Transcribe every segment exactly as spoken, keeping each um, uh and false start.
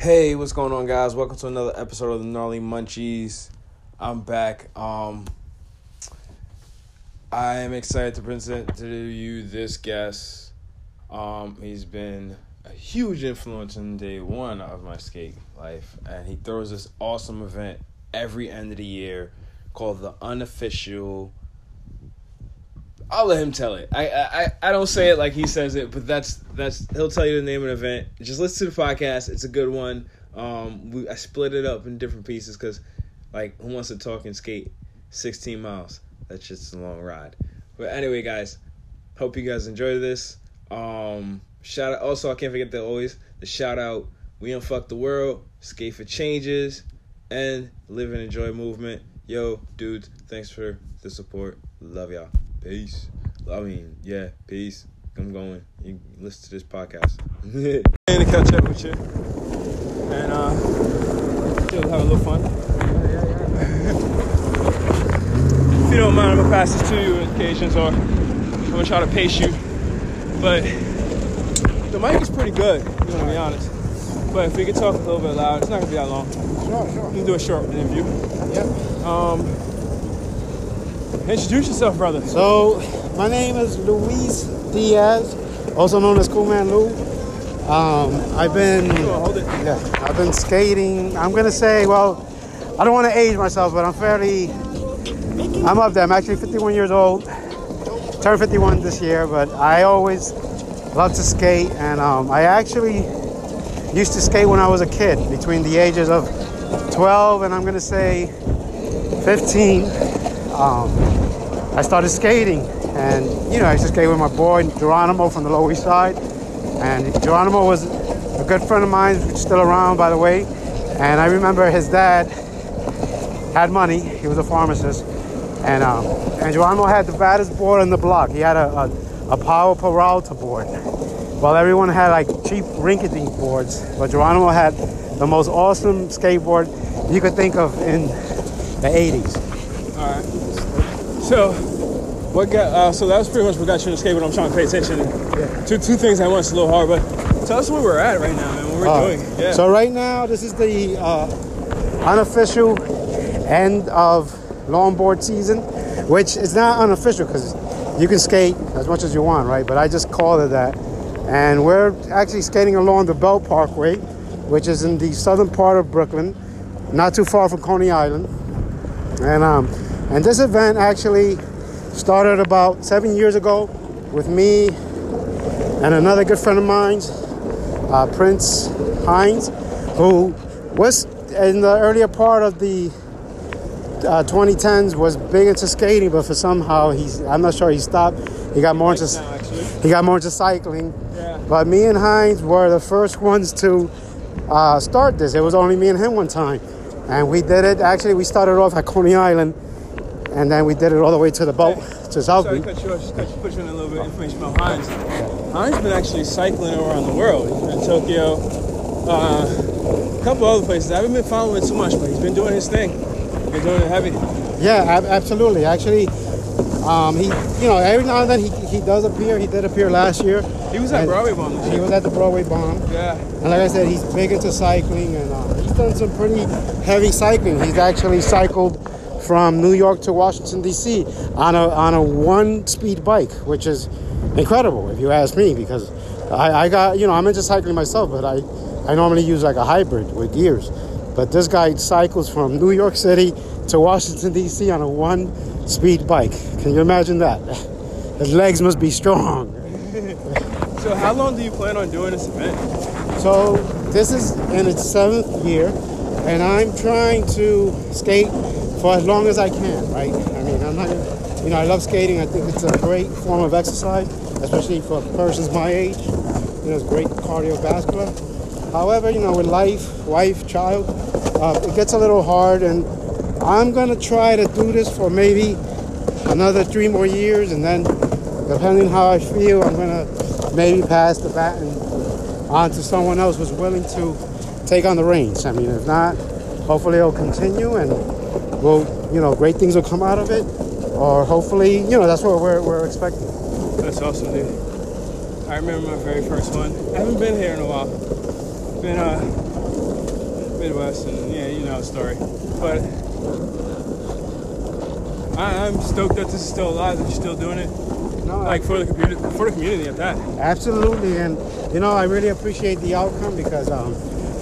Hey, what's going on, guys? Welcome to another episode of the Gnarly Munchies. I'm back. Um, I am excited to present to you this guest. Um, he's been a huge influence in day one of my skate life, and he throws this awesome event every end of the year called the Unofficial. I'll let him tell it. I, I I don't say it like he says it, but that's that's he'll tell you the name of the event. Just listen to the podcast; it's a good one. Um, we I split it up in different pieces because, like, who wants to talk and skate sixteen miles? That's just a long ride. But anyway, guys, hope you guys enjoy this. Um, shout out. Also, I can't forget the always the shout out. We don't fuck the world. Skate for changes and live and enjoy movement. Yo, dudes, thanks for the support. Love y'all. Peace. I mean, yeah, peace. I'm going. You listen to this podcast. And to catch up with you. And, uh, still have a little fun. Yeah, yeah, yeah. If you don't mind, I'm going to pass this to you on occasions, or I'm going to try to pace you. But the mic is pretty good, you know, to be honest. But if we could talk a little bit loud, it's not going to be that long. Sure, sure. We can do a short interview. Yep. Um... Introduce yourself, brother. So, my name is Luis Diaz, also known as Cool Man Lou. Um, I've been, on, hold it. Yeah, I've been skating. I'm gonna say, well, I don't want to age myself, but I'm fairly, I'm up there. I'm actually fifty-one years old. Turned fifty-one this year, but I always love to skate, and um, I actually used to skate when I was a kid, between the ages of twelve and I'm gonna say fifteen. Um, I started skating, and you know, I used to skate with my boy Geronimo from the Lower East Side, and Geronimo was a good friend of mine, still around, by the way. And I remember his dad had money; he was a pharmacist, and um, and Geronimo had the baddest board on the block. He had a a, a Powell Peralta board, while everyone had like cheap rinkety boards, but Geronimo had the most awesome skateboard you could think of in the eighties. All right. So, what got, uh, so that was pretty much what got you in the skate, but I'm trying to pay attention yeah. to two things at once. It's a little hard, but tell us where we're at right now, man, what we're uh, doing. Yeah. So right now, this is the uh, unofficial end of longboard season, which is not unofficial because you can skate as much as you want, right? But I just called it that. And we're actually skating along the Belt Parkway, which is in the southern part of Brooklyn, not too far from Coney Island. And um, and this event actually started about seven years ago with me and another good friend of mine, uh, Prince Hines, who was in the earlier part of the uh, twenty tens was big into skating, but for somehow he's I'm not sure he stopped. He got more into now, he got more into cycling. Yeah. But me and Hines were the first ones to uh, start this. It was only me and him one time. And we did it. Actually, we started off at Coney Island, and then we did it all the way to the boat, hey, to South Beach. Sorry, cut you off. Just cut you, put you in a little bit of information about Hines. Hines has been actually cycling around the world. He's been in Tokyo, uh, a couple other places. I haven't been following it too much, but he's been doing his thing. He's been doing it heavy. Yeah, ab- absolutely. Actually, um, he, you know, every now and then he he does appear. He did appear last year. He was at Broadway Bomb. This year. He was at the Broadway Bomb. Yeah. And like I said, he's big into cycling, and uh, he's done some pretty heavy cycling. He's actually cycled from New York to Washington D C on a on a one-speed bike, which is incredible if you ask me. Because I, I got you know I'm into cycling myself, but I, I normally use like a hybrid with gears. But this guy cycles from New York City to Washington D C on a one-speed bike. Can you imagine that? His legs must be strong. So how long do you plan on doing this event? So this is in its seventh year, and I'm trying to skate for as long as I can, right? I mean, I'm not, you know, I love skating. I think it's a great form of exercise, especially for persons my age. You know, it's great cardiovascular. However, you know, with life, wife, child, uh, it gets a little hard, and I'm going to try to do this for maybe another three more years, and then depending on how I feel, I'm going to maybe pass the baton on to someone else who's willing to take on the reins. I mean, if not, hopefully it'll continue, and we'll, you know, great things will come out of it. Or hopefully, you know, that's what we're we're expecting. That's awesome, dude. I remember my very first one. I haven't been here in a while. Been uh, Midwest, and yeah, you know the story. But I, I'm stoked that this is still alive, that you're still doing it. No, like for the community, for the community at that. Absolutely, and you know I really appreciate the outcome, because um,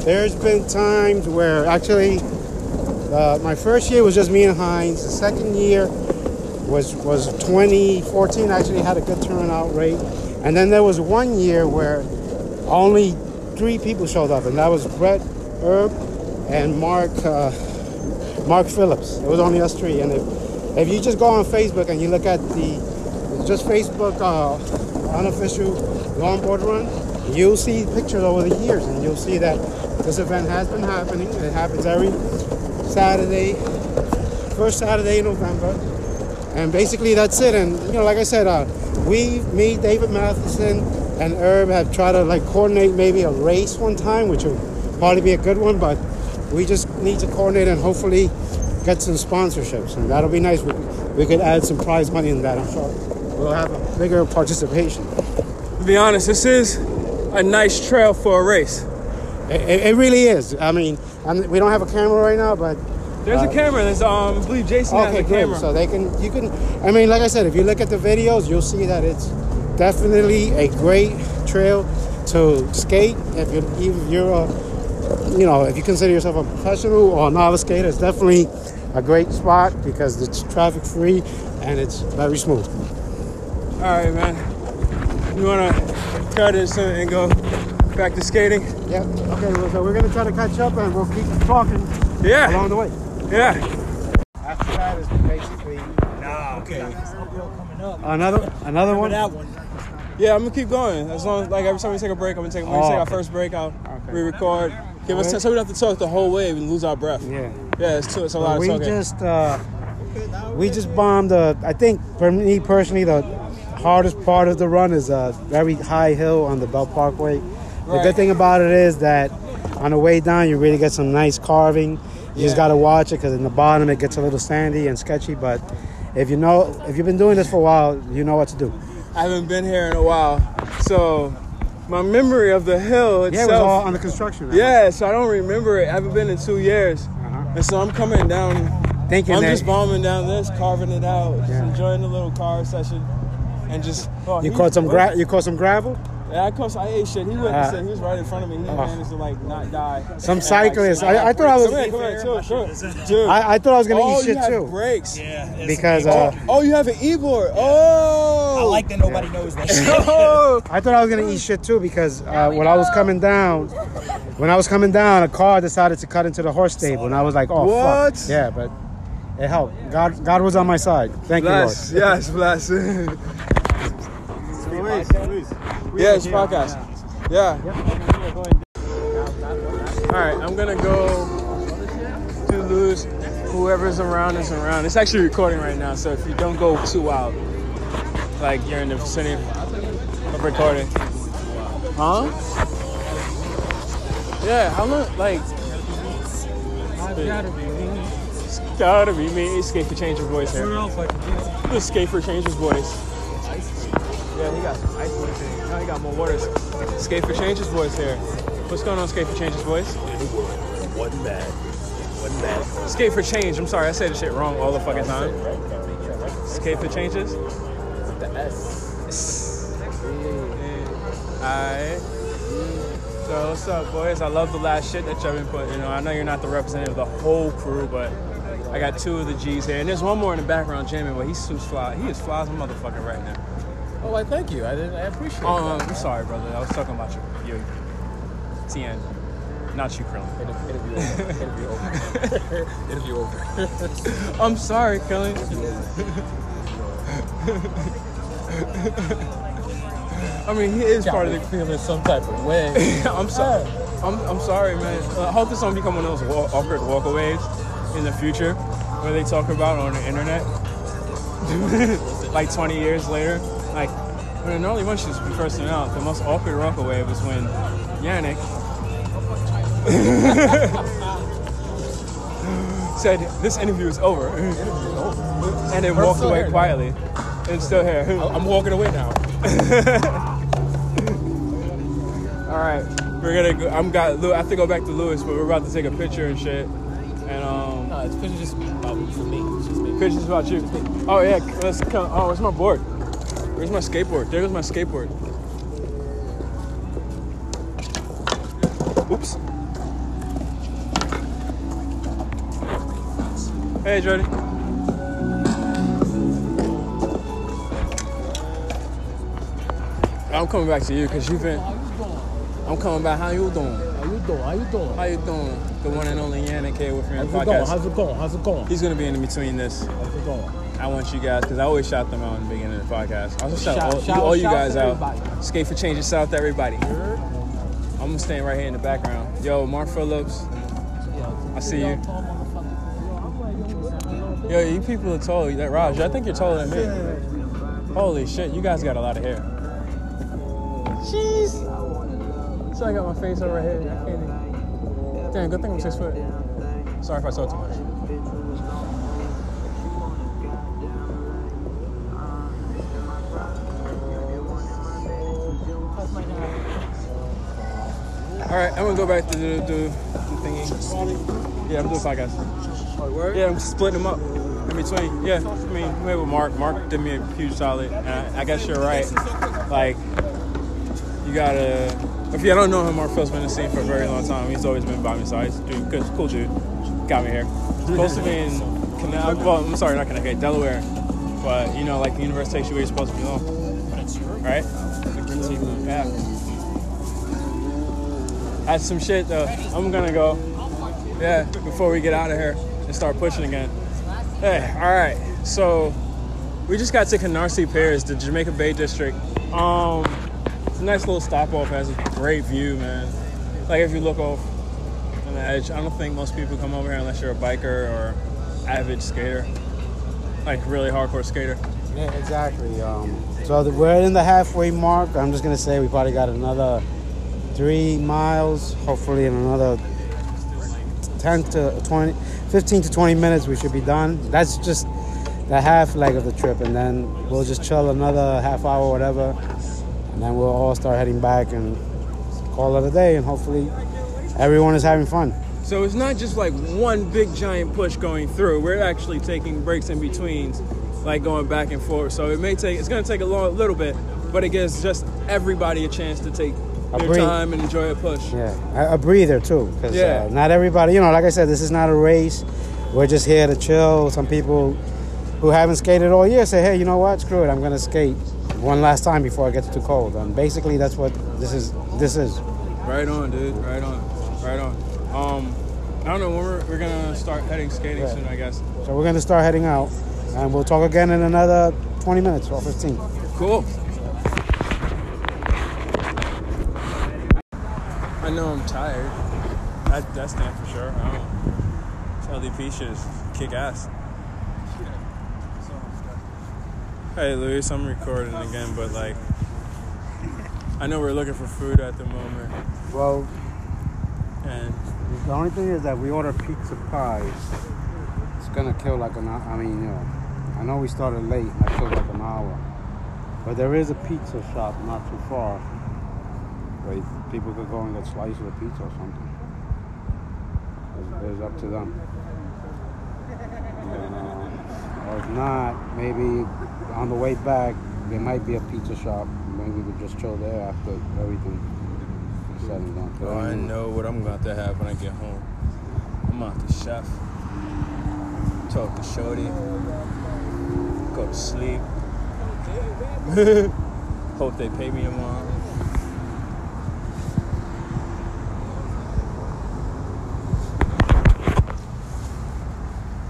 there's been times where actually uh, my first year was just me and Hines. The second year was was twenty fourteen. I actually had a good turnout rate, and then there was one year where only three people showed up, and that was Brett, Herb, and Mark uh, Mark Phillips. It was only us three. And if, if you just go on Facebook and you look at the just Facebook uh, unofficial Longboard Run, you'll see pictures over the years, and you'll see that this event has been happening. It happens every Saturday, first Saturday in November, and basically that's it. And you know, like I said, uh, we, me, David Matheson, and Herb have tried to like coordinate maybe a race one time, which will probably be a good one, but we just need to coordinate and hopefully get some sponsorships, and that'll be nice. We, we could add some prize money in that. I'm sure we'll have a bigger participation. To be honest, this is a nice trail for a race. It, it, it really is. I mean, I'm, we don't have a camera right now, but there's uh, a camera. There's um, I believe Jason okay, has a good. camera, so they can. You can. I mean, like I said, if you look at the videos, you'll see that it's definitely a great trail to skate. If you're, if you're a You know, if you consider yourself a professional or a novice skater, it's definitely a great spot because it's traffic free and it's very smooth. All right, man. You want to try this and go back to skating? Yeah. Okay, so we're going to try to catch up and we'll keep talking yeah. along the way. Yeah. After that is basically... Nah, okay. Another, another one? That one. Yeah, I'm going to keep going. As long as, like, every time we take a break, I'm going to take, oh, take our okay. first break out. Okay. We record. Give us time so we don't have to talk the whole way and lose our breath. Yeah. Yeah, it's, too, it's a lot well, of talking. We just, uh, we just bombed, uh, I think, for me personally, the hardest part of the run is a very high hill on the Belt Parkway. Right. The good thing about it is that on the way down, you really get some nice carving. You yeah. just got to watch it because in the bottom, it gets a little sandy and sketchy. But if you know, if you've been doing this for a while, you know what to do. I haven't been here in a while, so... My memory of the hill itself... Yeah, it was all on the construction. Right? Yeah, so I don't remember it. I haven't been in two years. Uh-huh. And so I'm coming down... Thinking I'm that, just bombing down this, carving it out, just yeah. enjoying the little carve session. And just... Oh, you, he, caught some gra- you caught some gravel? Yeah, I caught some... I ate shit. He went uh, and he was right in front of me. He uh, managed to, like, not die. Some cyclists. Like, I, I thought I was... Come here, come here, chill, chill. Dude. I, I thought I was going to oh, eat shit, too. Oh, you have brakes. Yeah. Because... Uh, oh, you have an e-board. Yeah. Oh! I like that nobody yeah. knows that shit. Oh, I thought I was gonna eat shit too because uh, when go. I was coming down, when I was coming down, a car decided to cut into the horse stable, and I was like, "Oh what? fuck!" Yeah, but it helped. God, God was on my side. Thank bless. you, Lord. Yes, bless. Luis, Luis. Yeah, it's podcast. Yeah. All right, I'm gonna go to Luis. Whoever's around is around. It's actually recording right now, so if you don't go too out. Like you're in the vicinity of recording. Huh? Yeah, how long? Like, I've gotta be me. It's gotta be me. Skate for Changer's voice here. Just skate for Changer's voice. Yeah, he got some ice water. Now he got more waters. Skate for Changer's voice here. What's going on, Skate for Changer's voice? One bad. One bad. Skate for Change. I'm sorry, I said this shit wrong all the fucking time. Skate for Changes? S. Alright. So what's up, boys? I love the last shit that y'all been putting, you know. I know you're not the representative of the whole crew, but I got two of the G's here. And there's one more in the background jamming, but he's too fly. He is fly as a motherfucker right now. Oh, I thank you. I didn't I appreciate it. Oh, um, I'm sorry, brother. I was talking about you. You T N. Not you, Krillin. It'll, it'll be over. It'll be over. It'll be over. I'm sorry, Krillin. I mean, he is Got part of the feeling some type of way. I'm sorry. I'm I'm sorry, man. I hope this don't become one of those walk, awkward walkaways in the future where they talk about on the internet, like twenty years later. Like when the Gnarly Munchies were first announced, the most awkward walkaway was when Yannick said, "This interview is over," and then walked away quietly. It's still here. I'm walking away now. All right. We're gonna go, I'm got Lou, I have to go back to Louis, but we're about to take a picture and shit. And um no, it's pictures just about for me. It's just me. Pictures about you. Oh yeah, let's come. Oh, where's my board? Where's my skateboard? There goes my skateboard. Oops. Hey Jordy. I'm coming back to you because you've been. I'm coming back. How you doing? How you doing? How you doing? How you doing? The one and only Yannick here with me on the podcast. How's it going? How's it going? He's gonna be in between this. How's it going? I want you guys, because I always shout them out in the beginning of the podcast. I also shout, shout all, shout, all shout you guys out. Everybody. Skate for Change. Shout out to everybody. I'm gonna stand right here in the background. Yo, Mark Phillips. I see you. Yo, you people are tall. That Raj, I think you're taller than me. Holy shit, you guys got a lot of hair. Jeez. So I got my face over here. I can't even. Damn, good thing I'm six foot. Sorry if I talk too much. All right, I'm gonna go back to the, the, the thingy. Yeah, I'm doing podcasts. Yeah, I'm splitting them up in between. Yeah, I mean, I'm here with Mark. Mark did me a huge solid, and I, I guess you're right. Like, you gotta. If you don't know him, Mark Phil's been in the scene for a very long time. He's always been by my side. Dude, good, cool dude. Got me here. Supposed to be in Canal. Well, I'm sorry, not Connecticut, Delaware. But you know, like the universe takes you where you're supposed to be alone. Right? Yeah. That's some shit though. I'm gonna go. Yeah. Before we get out of here and start pushing again. Hey. All right. So we just got to Canarsie Pier, the Jamaica Bay district. Um. Nice little stop off, has a great view, man. Like if you look off on the edge, I don't think most people come over here unless you're a biker or avid skater, like really hardcore skater. Yeah, exactly. Um, so the, we're in the halfway mark. I'm just gonna say we probably got another three miles. Hopefully, in another ten to twenty, fifteen to twenty minutes, we should be done. That's just the half leg of the trip, and then we'll just chill another half hour, or whatever. And then we'll all start heading back and call it a day, and hopefully everyone is having fun. So it's not just like one big giant push going through. We're actually taking breaks in betweens, like going back and forth. So it may take, it's going to take a long, little bit, but it gives just everybody a chance to take a their breathe. time and enjoy a push. Yeah, a, a breather too. Cause, yeah. Uh, not everybody, you know, like I said, this is not a race. We're just here to chill. Some people who haven't skated all year say, hey, you know what? Screw it. I'm going to skate one last time before it gets too cold. And basically that's what this is this is. Right on, dude. Right on. Right on. Um I don't know when we're we're gonna start heading skating right. soon, I guess. So we're gonna start heading out and we'll talk again in another twenty minutes or fifteen. Cool. I know I'm tired. That that's damn for sure. I don't know. L D P shit is kick ass. Hey Luis, I'm recording again, but like, I know we're looking for food at the moment. Well, and the only thing is that we order pizza pies. It's gonna kill like an hour. I mean, you know, I know we started late and I killed like an hour, but there is a pizza shop not too far where people could go and get slices of pizza or something. It's, it's up to them. And, uh, or if not, maybe on the way back, there might be a pizza shop. Maybe we could just chill there after everything is said and done. Oh, I know what I'm about to have when I get home. I'm out to chef, talk to Shorty, go to sleep. Hope they pay me tomorrow.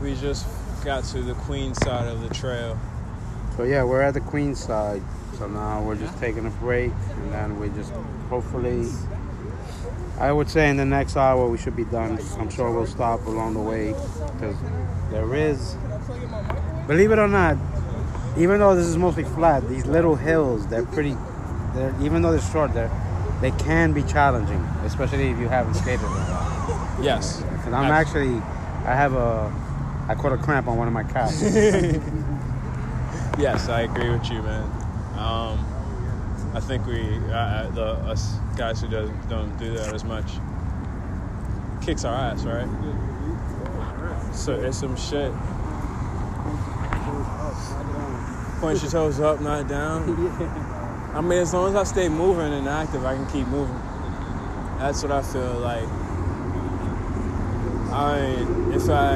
We just got to the Queen side of the trail. So yeah, we're at the Queen side. So now we're just taking a break, and then we just hopefully, I would say in the next hour we should be done. I'm sure we'll stop along the way because there is, believe it or not, even though this is mostly flat, these little hills, they're pretty, they're, even though they're short, they're, they can be challenging, especially if you haven't skated them. Yes. And I'm actually, I have a, I caught a cramp on one of my calves. Yes, I agree with you, man. Um, I think we, uh, the us guys who does, don't do that as much, kicks our ass, right? So it's some shit. Point your toes up, not down. I mean, as long as I stay moving and active, I can keep moving. That's what I feel like. I mean, if I,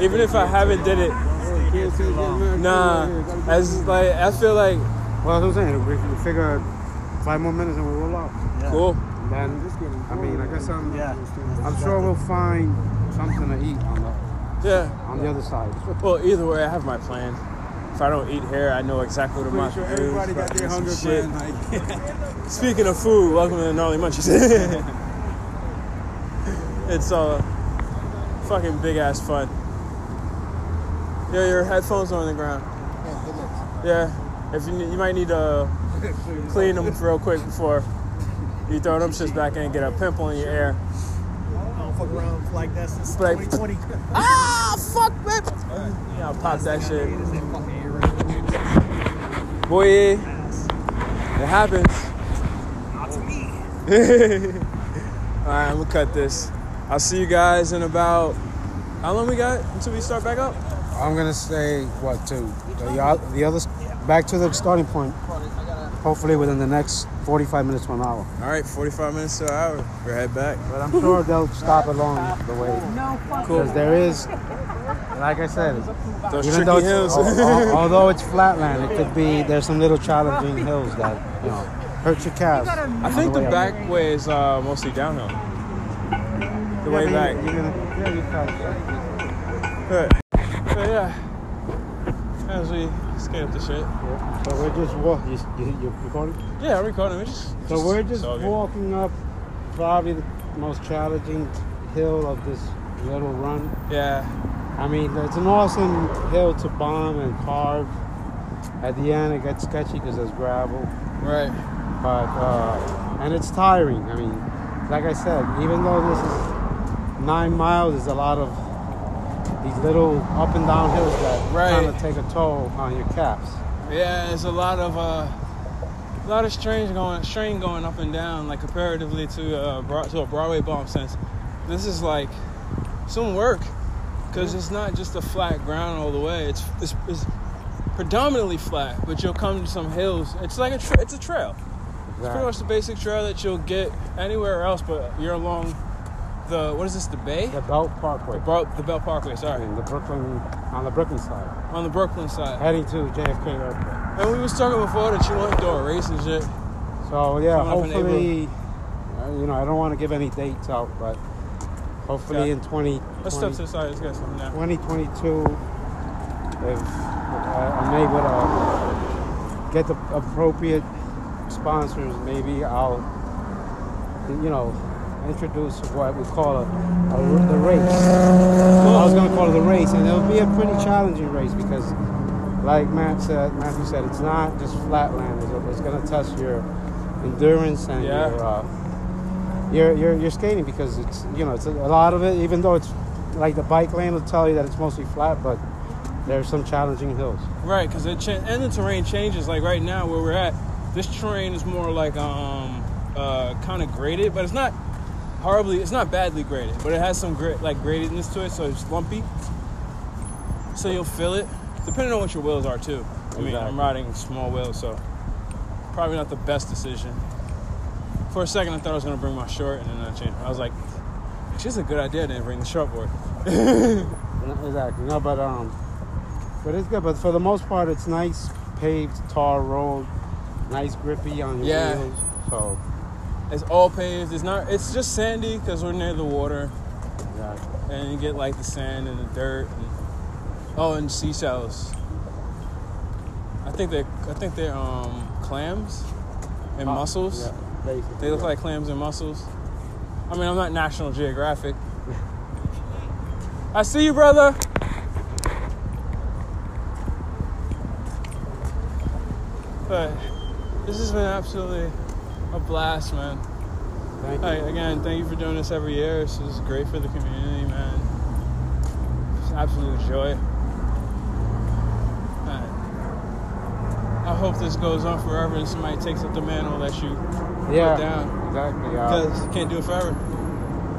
even if I haven't did it, nah, as like I feel like. Well, that's what I'm saying. We can figure five more minutes and we'll roll out. Yeah. Cool. And then, I mean, I guess I'm, yeah. I'm sure we'll find something to eat on the, yeah. on the other side. Well, either way, I have my plan. If I don't eat here, I know exactly what I'm about to do. Everybody got their hunger plan. Like. Speaking of food, welcome to the Gnarly Munchies. It's uh, fucking big-ass fun. Yeah, your headphones are on the ground. Yeah. If you need, you might need to clean them real quick before you throw them shits back in and get a pimple in your ear. I don't fuck around like that since twenty twenty. Ah, fuck, man! Right. Yeah, I'll pop that shit. Boy, it happens. Not to me. Alright, I'm gonna cut this. I'll see you guys in about... How long we got until we start back up? I'm gonna say, what, two? The, the other... Back to the starting point, hopefully within the next forty-five minutes to an hour. All right, forty-five minutes to an hour. We'll head back. But I'm sure they'll stop along the way. No, cool. Because there is, like I said, those even though hills. It's, al- al- although it's flatland, it could be, there's some little challenging hills that, you know, hurt your calves. I think the, the back up. way is uh, mostly downhill. The yeah, way back. You're, you're gonna, yeah, your calves. Right. So, yeah, as we... Scared up the shit. Yeah. So we're just walking. You, you, you recording? Yeah, I'm recording. We're just, so just we're just walking up probably the most challenging hill of this little run. Yeah. I mean, it's an awesome hill to bomb and carve. At the end, it gets sketchy because there's gravel. Right. But, uh, and it's tiring. I mean, like I said, even though this is nine miles, there's a lot of these little up and down hills that right. kind of take a toll on your calves. Yeah, there's a lot of uh, a lot of strain going, strain going up and down, like comparatively to uh, broad, to a Broadway bomb sense. This is like some work because it's not just a flat ground all the way. It's, it's it's predominantly flat, but you'll come to some hills. It's like a tra- it's a trail. Exactly. It's pretty much the basic trail that you'll get anywhere else, but you're along. The, what is this, the Bay? The Belt Parkway. The, Bro- the Belt Parkway, sorry. In the Brooklyn, on the Brooklyn side. On the Brooklyn side. Heading to J F K Airport. And we was talking before that you want to do a race and shit. So, yeah, coming hopefully, you know, I don't want to give any dates out, but hopefully yeah. in twenty twenty. Let's step to the side. Let's get something now. twenty twenty-two, if uh, I'm able to get the appropriate sponsors, maybe I'll, you know, introduce what we call a, a the race. Cool. I was going to call it the race, and it'll be a pretty challenging race because, like Matt said, Matthew said, it's not just flatland. It's, it's going to test your endurance and yeah. your, uh, your your your skating because it's you know it's a, a lot of it. Even though it's like the bike lane will tell you that it's mostly flat, but there's some challenging hills. Right, because it cha- and the terrain changes. Like right now where we're at, this terrain is more like um uh kind of graded, but it's not. Horribly, it's not badly graded, but it has some grit, like gradedness to it, so it's lumpy. So you'll feel it, depending on what your wheels are too. I mean, exactly. I'm riding small wheels, so probably not the best decision. For a second, I thought I was gonna bring my short, and then I changed. I was like, "Actually, it's a good idea to bring the short board." Exactly. No, but um, but it's good. But for the most part, it's nice paved tar road, nice grippy on your yeah. wheels. So. It's all paved. It's not. It's just sandy because we're near the water, exactly. and you get like the sand and the dirt. And, oh, and seashells. I think they. I think they're um, clams and oh, mussels. Yeah, basically, they look yeah. like clams and mussels. I mean, I'm not National Geographic. I see you, brother. But this has been absolutely. A blast, man. Thank you. Right, again, thank you for doing this every year. This is great for the community, man. It's absolute joy. All right. I hope this goes on forever and somebody takes up the mantle and lets you yeah, put it down. Exactly. Because uh, you can't do it forever.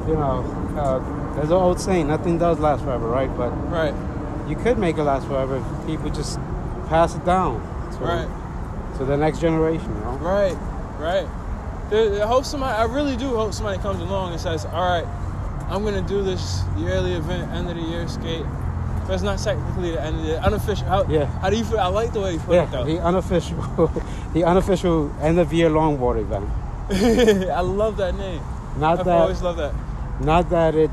You know, uh, there's an old saying, nothing does last forever, right? But right. you could make it last forever if people just pass it down to, right. to the next generation, you know? Right, right. I hope somebody, I really do hope somebody comes along and says, all right, I'm going to do this yearly event, end of the year skate. But it's not technically the end of the year. Unofficial. How, yeah. how do you feel? I like the way you put yeah, it, though. The unofficial, the unofficial end of year longboard event. I love that name. Not I've that, always loved that. Not that it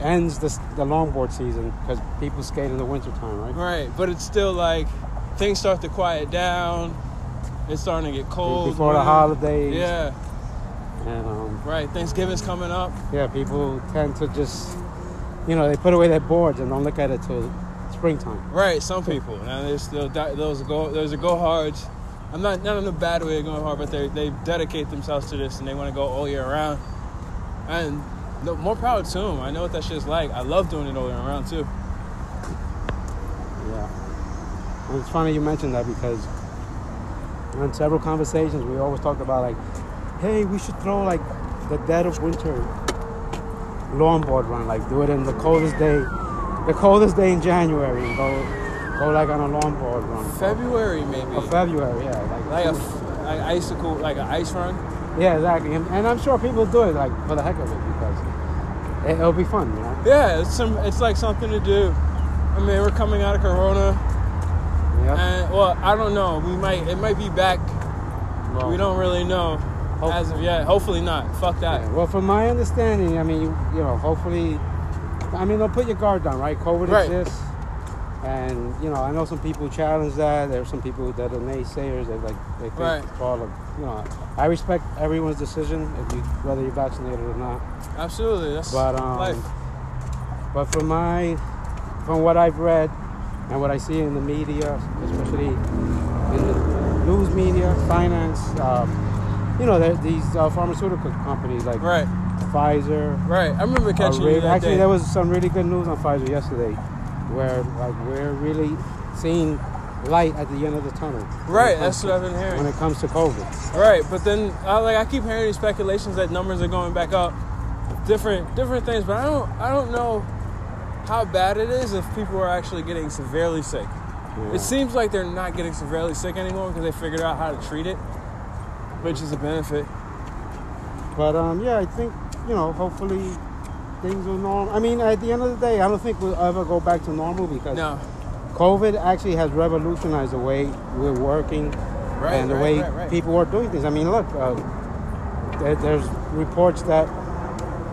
ends the, the longboard season because people skate in the wintertime, right? Right, but it's still like things start to quiet down. It's starting to get cold. Before winter. The holidays. Yeah. And, um, right, Thanksgiving's coming up. Yeah, people tend to just, you know, they put away their boards and don't look at it till springtime. Right, some people. Now, there's still those go, those are go-hards. I'm not, not in a bad way of going hard, but they they dedicate themselves to this and they want to go all year round. And the more power to them. I know what that shit's like. I love doing it all year round, too. Yeah. And it's funny you mentioned that because in several conversations, we always talked about, like, hey, we should throw, like, the dead of winter longboard run. Like, do it in the coldest day, the coldest day in January and go... Go like on a longboard run. February maybe. Or February, yeah. Like, like a like icicle, like an ice run. Yeah, exactly. And, and I'm sure people do it like for the heck of it because it, it'll be fun, you know. Yeah, it's some. It's like something to do. I mean, we're coming out of Corona. Yeah. And well, I don't know. We might. It might be back. No. We don't really know hopefully. As of yet. Hopefully not. Fuck that. Yeah. Well, from my understanding, I mean, you, you know, hopefully, I mean, they'll put your guard down, right? COVID right. exists. And, you know, I know some people challenge that. There are some people that are naysayers. They're like, they think right. it's all of, you know, I respect everyone's decision, if you, whether you're vaccinated or not. Absolutely. That's but, um, life. But from my, from what I've read and what I see in the media, especially in the news media, finance, um, you know, there's these uh, pharmaceutical companies like right. Pfizer. Right. I remember catching uh, you that Actually, day. There was some really good news on Pfizer yesterday. Where like we're really seeing light at the end of the tunnel. Right, that's what I've been hearing. When it comes to COVID. Right, but then I like I keep hearing these speculations that numbers are going back up, different different things. But I don't I don't know how bad it is if people are actually getting severely sick. Yeah. It seems like they're not getting severely sick anymore because they figured out how to treat it, which is a benefit. But um, yeah, I think you know hopefully. Things are normal. I mean, at the end of the day, I don't think we'll ever go back to normal because no. COVID actually has revolutionized the way we're working right, and the right, way right, right. people are doing things. I mean, look, uh, there, there's reports that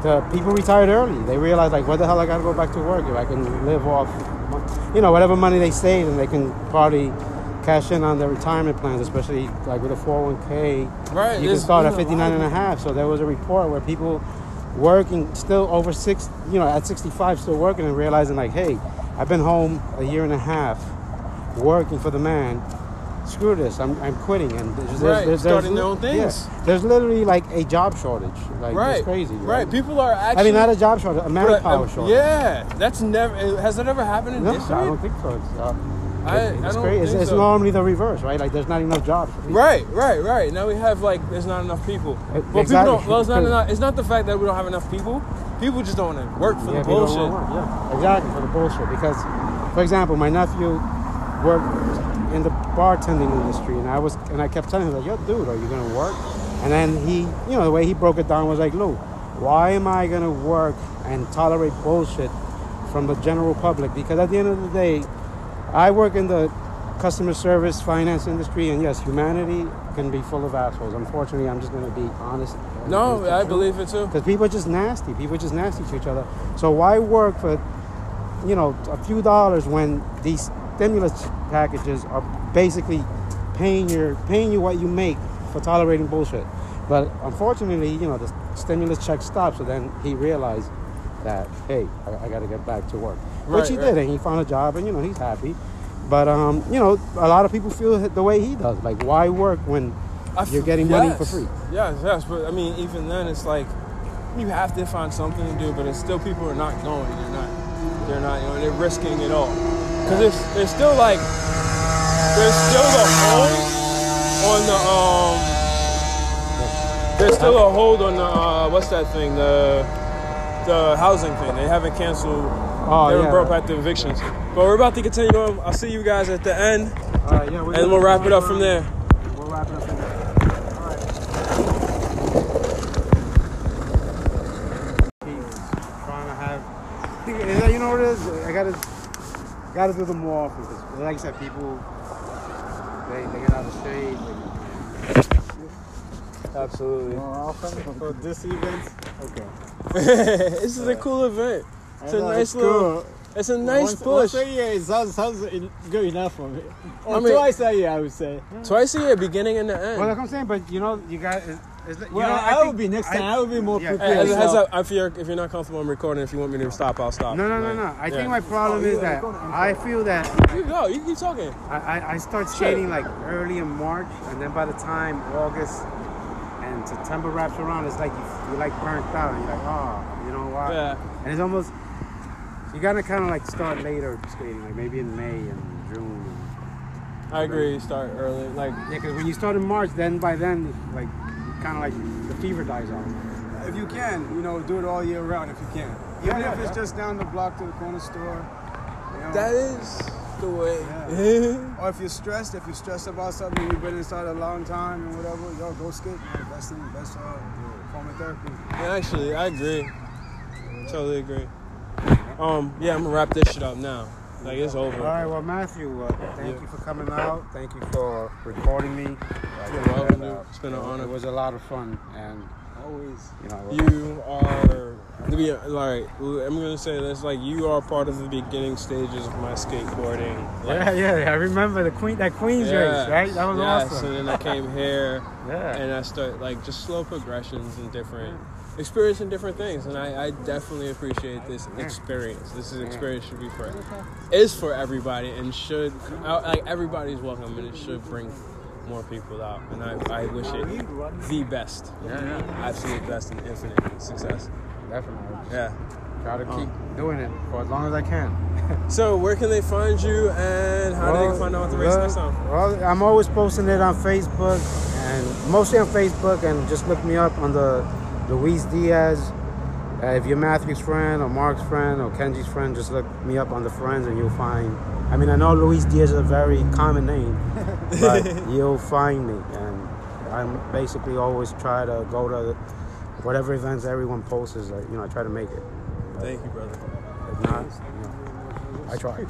the people retired early. They realized, like, what the hell, I got to go back to work if I can live off, you know, whatever money they saved, and they can probably cash in on their retirement plans, especially, like, with a four oh one k. Right. You can start at fifty-nine and a half. So there was a report where people... working still over six, you know, at sixty-five, still working and realizing like, hey, I've been home a year and a half working for the man. Screw this, I'm I'm quitting. And there's, right, there's, there's, starting their own things. Yeah, there's literally like a job shortage. Like right. it's crazy. Right? right, people are actually. I mean, not a job shortage, a manpower shortage. Yeah, that's never. Has that ever happened in no, history? I don't think so. It's, uh, I, it, it's I don't crazy. Think it's, it's so. Normally the reverse, right? Like there's not enough jobs. For people. Right, right, right. Now we have like there's not enough people. It, well, exactly. people don't. Well, it's not enough. It's not the fact that we don't have enough people. People just don't want to work for yeah, the bullshit. Don't want to work. Yeah, exactly for the bullshit. Because, for example, my nephew worked in the bartending industry, and I was and I kept telling him like, "Yo, dude, are you gonna work?" And then he, you know, the way he broke it down was like, "Lou, why am I gonna work and tolerate bullshit from the general public? Because at the end of the day." I work in the customer service, finance industry, and yes, humanity can be full of assholes. Unfortunately, I'm just going to be honest. No, I believe it too. Because people are just nasty. People are just nasty to each other. So why work for, you know, a few dollars when these stimulus packages are basically paying your paying you what you make for tolerating bullshit? But unfortunately, you know, the stimulus check stopped. So then he realized that, hey, I, I got to get back to work. Right, Which he right. did, and he found a job, and, you know, he's happy. But, um, you know, a lot of people feel the way he does. Like, why work when I you're getting yes. money for free? Yes, yes. But, I mean, even then, it's like you have to find something to do, but it's still people are not going. They're not, they're not, you know, they're risking it all. Because there's, there's still, like, there's still the whole... on the um there's still a hold on the uh, what's that thing, the the housing thing. They haven't canceled. Oh, they yeah. brought back the evictions. But we're about to continue on. I'll see you guys at the end. Uh, yeah, we're and we'll wrap it up from there. We'll wrap it up from there. You know what it is? I gotta, gotta do them more often. Because like I said, people, they, they get out of the shade. They... Absolutely. More often for this event? Okay. This is yeah. a cool event. It's I a know, nice it's little, cool. it's a nice once, push. Once a year, it sounds, sounds good enough for me. Or I mean, twice a year, I would say. Twice a year, beginning and the end. Well, like I'm saying, but you know, you got... Like, well, you know, I, I think, will be next time. I, I will be more yeah, prepared. As a heads up, if you're if you're not comfortable in recording, if you want me to stop, I'll stop. No, no, no, no. I yeah. think my problem oh, is that I feel that you go, you keep talking. I, I, I start shading like early in March, and then by the time August and September wraps around, it's like you, you're like burnt out. You're like, oh, you know why? Yeah. And it's almost you gotta kind of like start later skating, like maybe in May and June. And I agree. Start early, like yeah, because when you start in March, then by then like. Kind of like the fever dies off. If you can, you know, do it all year round if you can. Even yeah, if yeah. it's just down the block to the corner store. You know, that is the way. Yeah. Or if you're stressed, if you're stressed about something, you've been inside a long time and whatever, yo, go skate. That's the best uh, form of therapy. Yeah, actually, I agree. Totally agree. Um, yeah, I'm gonna wrap this shit up now. Like it's over. All right, well, Matthew, uh, thank yeah. you for coming out. Thank you for recording me. Like, You're welcome, dude. It's been an honor. It was a lot of fun, and always, you know. You are, like, I'm gonna say this, like, you are part of the beginning stages of my skateboarding. Like, yeah, yeah, I remember the Queen, that Queen's yeah, race, right? That was yeah, awesome. Yeah, so then I came here, yeah, and I started like just slow progressions and different. Yeah. Experiencing different things, and I, I definitely appreciate this experience. This is experience should be for is for everybody, and should like everybody's welcome, and it should bring more people out. And I, I wish it the best, yeah, yeah. absolute best, and infinite success. Definitely, yeah. Try to keep um, doing it for as long as I can. So, where can they find you, and how well, do they find out what the race well, next time? Well, I'm always posting it on Facebook, and mostly on Facebook, and just look me up on the. Luis Diaz. Uh, if you're Matthew's friend or Mark's friend or Kenji's friend, just look me up on the friends and you'll find. I mean, I know Luis Diaz is a very common name, but you'll find me. And I basically always try to go to whatever events everyone posts. Is like, you know, I try to make it. But thank you, brother. If not, you know, I try.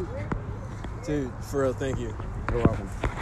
Dude, for real, thank you. You're welcome.